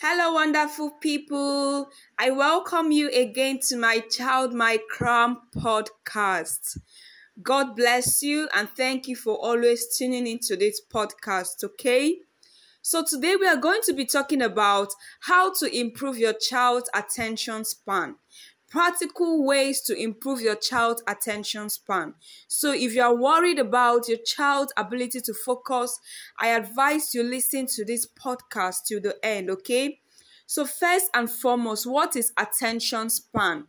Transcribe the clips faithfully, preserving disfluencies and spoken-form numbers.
Hello, wonderful people. I welcome you again to my Child, My Cram podcast. God bless you and thank you for always tuning into this podcast, okay? So today we are going to be talking about how to improve your child's attention span. Practical ways to improve your child's attention span. So if you are worried about your child's ability to focus, I advise you listen to this podcast till the end, okay? So first and foremost, what is attention span?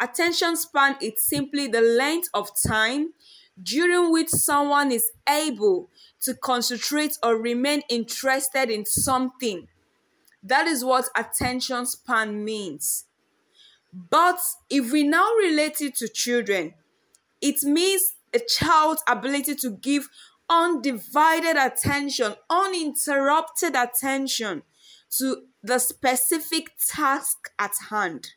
Attention span is simply the length of time during which someone is able to concentrate or remain interested in something. That is what attention span means. But if we now relate it to children, it means a child's ability to give undivided attention, uninterrupted attention to the specific task at hand.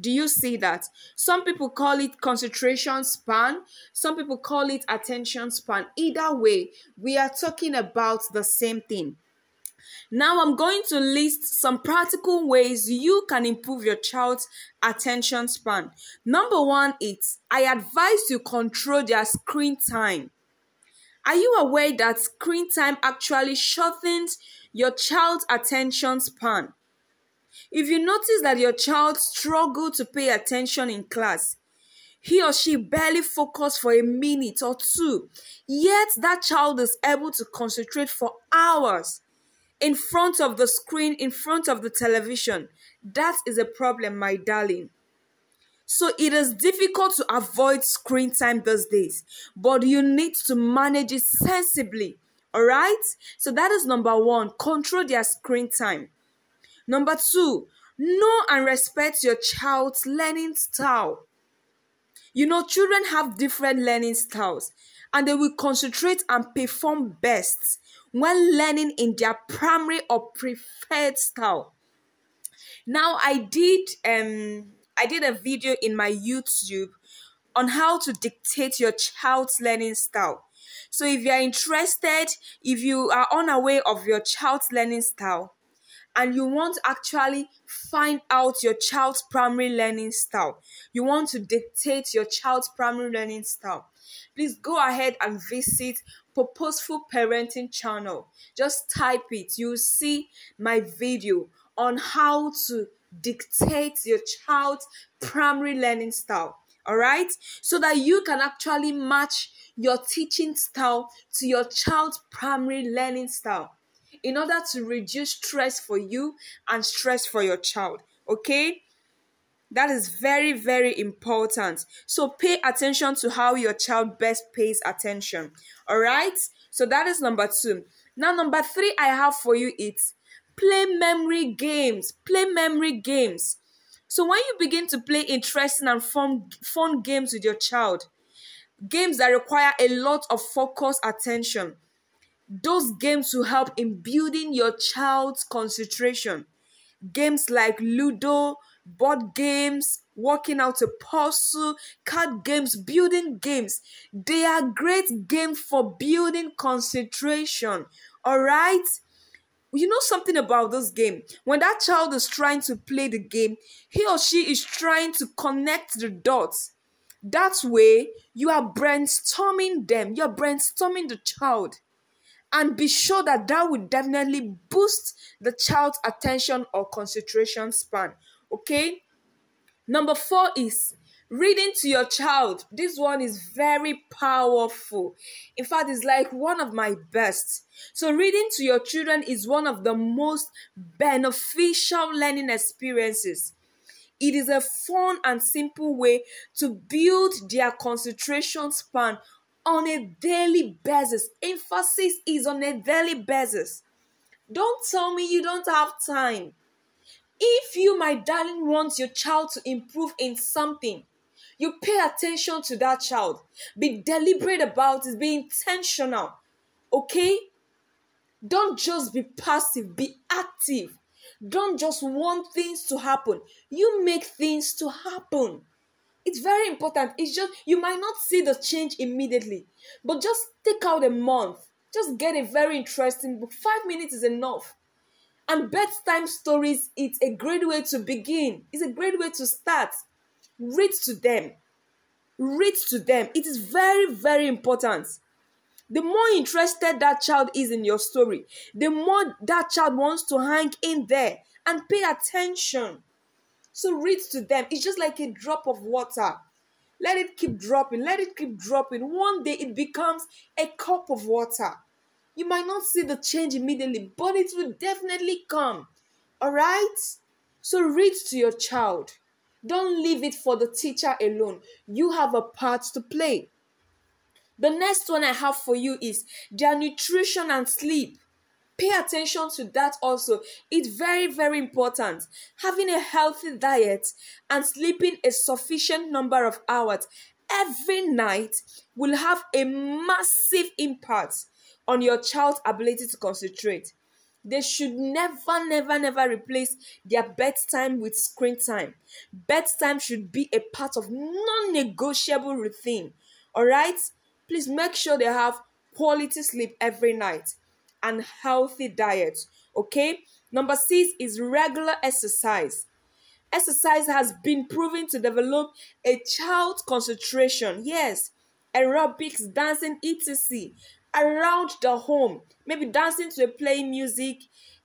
Do you see that? Some people call it concentration span. Some people call it attention span. Either way, we are talking about the same thing. Now I'm going to list some practical ways you can improve your child's attention span. Number one is, I advise you control their screen time. Are you aware that screen time actually shortens your child's attention span? If you notice that your child struggles to pay attention in class, he or she barely focuses for a minute or two, yet that child is able to concentrate for hours in front of the screen, in front of the television. That is a problem, my darling. So it is difficult to avoid screen time these days, but you need to manage it sensibly, all right? So that is number one, control their screen time. Number two, know and respect your child's learning style. You know, children have different learning styles, and they will concentrate and perform best when learning in their primary or preferred style. Now, I did um I did a video in my YouTube on how to dictate your child's learning style. So if you are interested, if you are unaware of your child's learning style, and you want to actually find out your child's primary learning style, you want to dictate your child's primary learning style, please go ahead and visit Purposeful Parenting channel. Just type it. You'll see my video on how to dictate your child's primary learning style. All right? So that you can actually match your teaching style to your child's primary learning style, in order to reduce stress for you and stress for your child, okay? That is very, very important. So pay attention to how your child best pays attention, all right? So that is number two. Now, number three I have for you is play memory games. Play memory games. So when you begin to play interesting and fun, fun games with your child, games that require a lot of focused attention, those games will help in building your child's concentration. Games like Ludo, board games, working out a puzzle, card games, building games. They are great games for building concentration. All right? You know something about this game? When that child is trying to play the game, he or she is trying to connect the dots. That way, you are brainstorming them. You are brainstorming the child. And be sure that that will definitely boost the child's attention or concentration span, okay? Number four is reading to your child. This one is very powerful. In fact, it's like one of my best. So reading to your children is one of the most beneficial learning experiences. It is a fun and simple way to build their concentration span on a daily basis. Emphasis is on a daily basis. Don't tell me you don't have time. If you, my darling, want your child to improve in something, you pay attention to that child. Be deliberate about it. Be intentional. Okay? Don't just be passive. Be active. Don't just want things to happen. You make things to happen. It's very important. It's just, you might not see the change immediately, but just take out a month. Just get a very interesting book. Five minutes is enough. And bedtime stories, it's a great way to begin. It's a great way to start. Read to them. Read to them. It is very, very important. The more interested that child is in your story, the more that child wants to hang in there and pay attention. So read to them. It's just like a drop of water. Let it keep dropping. Let it keep dropping. One day it becomes a cup of water. You might not see the change immediately, but it will definitely come. All right? So read to your child. Don't leave it for the teacher alone. You have a part to play. The next one I have for you is their nutrition and sleep. Pay attention to that also. It's very, very important. Having a healthy diet and sleeping a sufficient number of hours every night will have a massive impact on your child's ability to concentrate. They should never, never, never replace their bedtime with screen time. Bedtime should be a part of non-negotiable routine. All right? Please make sure they have quality sleep every night and healthy diet, okay? Number six is regular exercise. Exercise has been proven to develop a child's concentration. Yes, aerobics, dancing, et cetera around the home, maybe dancing to a playing music,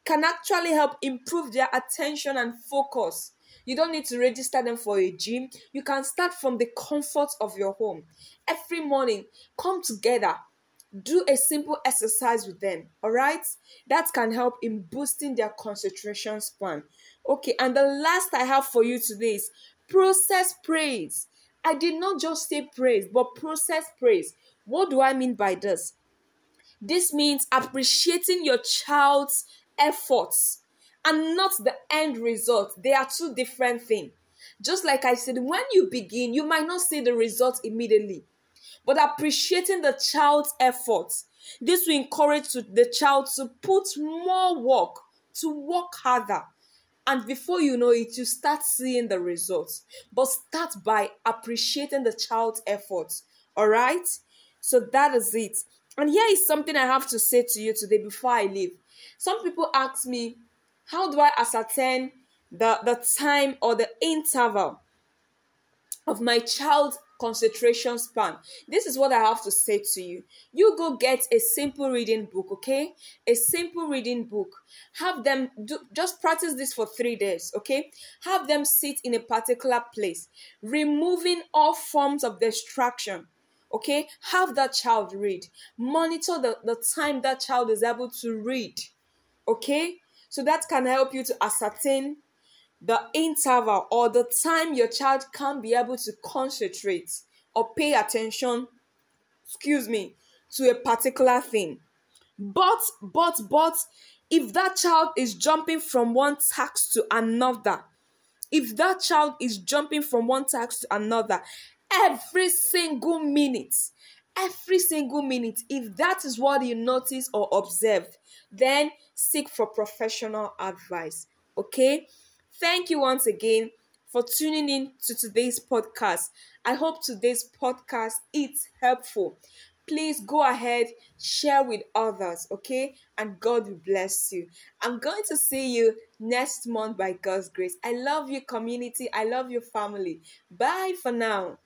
can actually help improve their attention and focus. You don't need to register them for a gym. You can start from the comfort of your home. Every morning, come together. Do a simple exercise with them, all right? That can help in boosting their concentration span. Okay, and the last I have for you today is process praise. I did not just say praise, but process praise. What do I mean by this? This means appreciating your child's efforts and not the end result. They are two different things. Just like I said, when you begin, you might not see the result immediately, but appreciating the child's efforts. This will encourage the child to put more work, to work harder. And before you know it, you start seeing the results. But start by appreciating the child's efforts. All right? So that is it. And here is something I have to say to you today before I leave. Some people ask me, how do I ascertain the, the time or the interval of my child's concentration span? This is what I have to say to you. You go get a simple reading book, okay? A simple reading book. Have them do, just practice this for three days, okay? Have them sit in a particular place, removing all forms of distraction, okay? Have that child read. Monitor the, the time that child is able to read, okay? So that can help you to ascertain the interval or the time your child can be able to concentrate or pay attention, excuse me, to a particular thing. But, but, but, if that child is jumping from one task to another, if that child is jumping from one task to another, every single minute, every single minute, if that is what you notice or observe, then seek for professional advice, okay? Thank you once again for tuning in to today's podcast. I hope today's podcast is helpful. Please go ahead, share with others, okay? And God will bless you. I'm going to see you next month by God's grace. I love your community. I love your family. Bye for now.